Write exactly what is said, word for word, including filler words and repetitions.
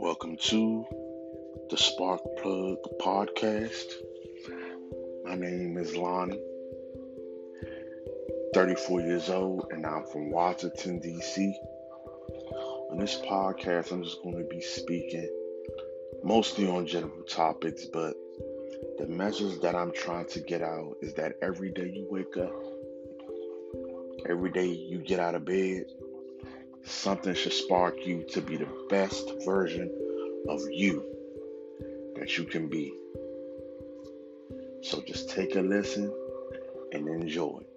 Welcome to The Spark Plug Podcast. My name is Lonnie, thirty-four years old, and I'm from Washington, D C. On this podcast, I'm just going to be speaking mostly on general topics, but the message that I'm trying to get out is that every day you wake up, every day you get out of bed, something should spark you to be the best version of you that you can be. So just take a listen and enjoy.